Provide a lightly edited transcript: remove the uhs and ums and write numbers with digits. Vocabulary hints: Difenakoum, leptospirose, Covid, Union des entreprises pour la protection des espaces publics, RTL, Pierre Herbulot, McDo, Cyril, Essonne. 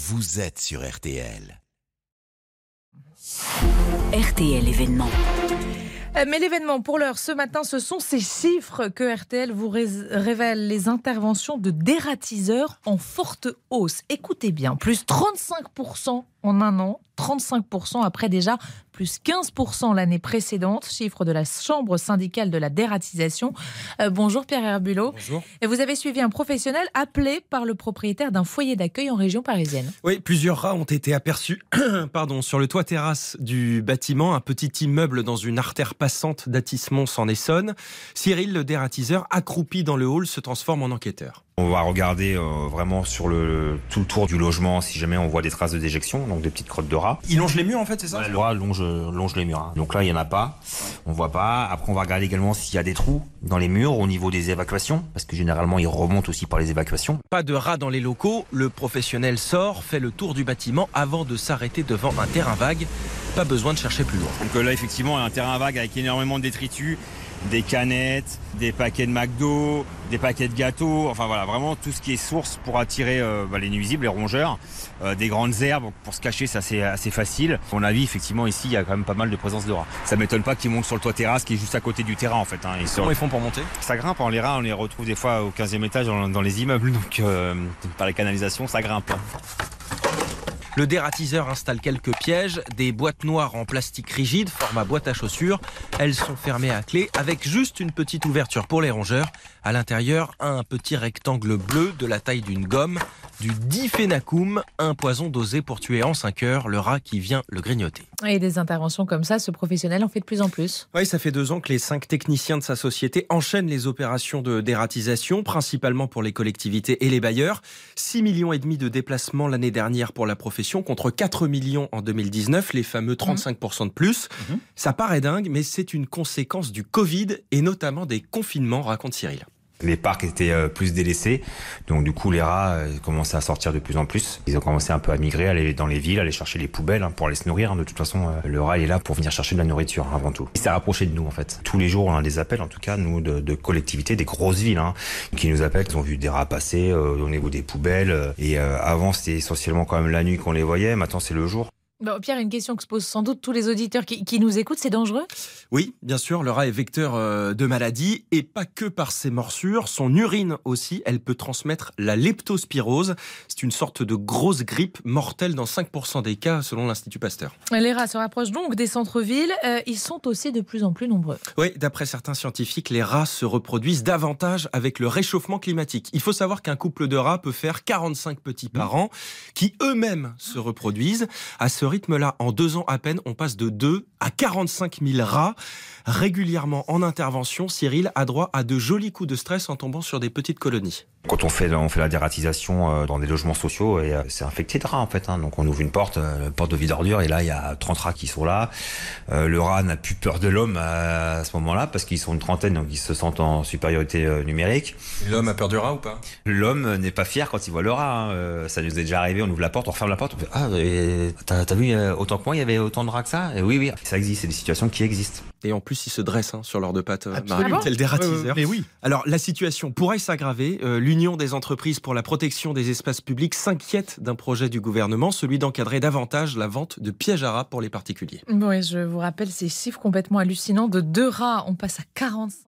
Vous êtes sur RTL. RTL événement. Mais l'événement pour l'heure ce matin, ce sont ces chiffres que RTL vous révèle. Les interventions de dératiseurs en forte hausse. Écoutez bien, plus 35% en un an, 35% après déjà plus 15% l'année précédente, chiffre de la Chambre syndicale de la dératisation. Bonjour Pierre Herbulot. Bonjour. Et vous avez suivi un professionnel appelé par le propriétaire d'un foyer d'accueil en région parisienne. Oui, plusieurs rats ont été aperçus sur le toit-terrasse du bâtiment, un petit immeuble dans une artère passante d'Athis-Mons en Essonne. Cyril, le dératiseur, accroupi dans le hall, se transforme en enquêteur. On va regarder vraiment sur tout le tour du logement si jamais on voit des traces de déjection, donc des petites crottes de rats. Ils longent les murs en fait, c'est ça ? Ouais, le rat longe les murs. Hein. Donc là, il n'y en a pas, on ne voit pas. Après, on va regarder également s'il y a des trous dans les murs au niveau des évacuations, parce que généralement, ils remontent aussi par les évacuations. Pas de rats dans les locaux, le professionnel sort, fait le tour du bâtiment avant de s'arrêter devant un terrain vague. Pas besoin de chercher plus loin. Donc là, effectivement, un terrain vague avec énormément de détritus. Des canettes, des paquets de McDo, des paquets de gâteaux, enfin voilà, vraiment tout ce qui est source pour attirer les nuisibles, les rongeurs, des grandes herbes, pour se cacher c'est assez facile. À mon avis, effectivement, ici, il y a quand même pas mal de présence de rats. Ça ne m'étonne pas qu'ils montent sur le toit terrasse qui est juste à côté du terrain en fait. Hein. Comment ils font pour monter ? Ça grimpe, hein. Les rats, on les retrouve des fois au 15e étage dans les immeubles, donc par les canalisations, ça grimpe. Le dératiseur installe quelques pièges, des boîtes noires en plastique rigide, format boîte à chaussures. Elles sont fermées à clé avec juste une petite ouverture pour les rongeurs. À l'intérieur, un petit rectangle bleu de la taille d'une gomme, du Difenakoum, un poison dosé pour tuer en 5 heures le rat qui vient le grignoter. Et des interventions comme ça, ce professionnel en fait de plus en plus. Oui, ça fait 2 ans que les 5 techniciens de sa société enchaînent les opérations de dératisation, principalement pour les collectivités et les bailleurs. 6,5 millions de déplacements l'année dernière pour la profession, contre 4 millions en 2019, les fameux 35% de plus. Ça paraît dingue, mais c'est une conséquence du Covid et notamment des confinements, raconte Cyril. Les parcs étaient plus délaissés, donc du coup les rats commençaient à sortir de plus en plus. Ils ont commencé un peu à migrer, à aller dans les villes, à aller chercher les poubelles pour aller se nourrir. De toute façon, le rat il est là pour venir chercher de la nourriture avant tout. Il s'est rapproché de nous en fait. Tous les jours on a des appels, en tout cas nous de collectivités, des grosses villes qui nous appellent. Ils ont vu des rats passer au niveau des poubelles et avant c'était essentiellement quand même la nuit qu'on les voyait, maintenant c'est le jour. Bon, Pierre, une question que se posent sans doute tous les auditeurs qui nous écoutent, c'est dangereux ? Oui, bien sûr, le rat est vecteur de maladies et pas que par ses morsures, son urine aussi, elle peut transmettre la leptospirose. C'est une sorte de grosse grippe mortelle dans 5% des cas selon l'Institut Pasteur. Les rats se rapprochent donc des centres-villes, ils sont aussi de plus en plus nombreux. Oui, d'après certains scientifiques, les rats se reproduisent davantage avec le réchauffement climatique. Il faut savoir qu'un couple de rats peut faire 45 petits par an qui eux-mêmes se reproduisent. À ce rythme-là, en 2 ans à peine, on passe de 2 à 45 000 rats. Régulièrement en intervention, Cyril a droit à de jolis coups de stress en tombant sur des petites colonies. Quand on fait la dératisation dans des logements sociaux, et c'est infecté de rats en fait. Donc on ouvre une porte de vide-ordure, et là il y a 30 rats qui sont là. Le rat n'a plus peur de l'homme à ce moment-là, parce qu'ils sont une trentaine, donc ils se sentent en supériorité numérique. L'homme a peur du rat ou pas ? L'homme n'est pas fier quand il voit le rat. Ça nous est déjà arrivé, on ouvre la porte, on referme la porte, on fait « Ah, t'as vu, autant que moi, il y avait autant de rats que ça ?» Et oui, ça existe, c'est des situations qui existent. Et en plus, ils se dressent sur leurs 2 pattes, tel dératiseur. Oui. Alors, la situation pourrait s'aggraver. L'Union des entreprises pour la protection des espaces publics s'inquiète d'un projet du gouvernement, celui d'encadrer davantage la vente de pièges à rats pour les particuliers. Oui, je vous rappelle ces chiffres complètement hallucinants. De 2 rats, on passe à 45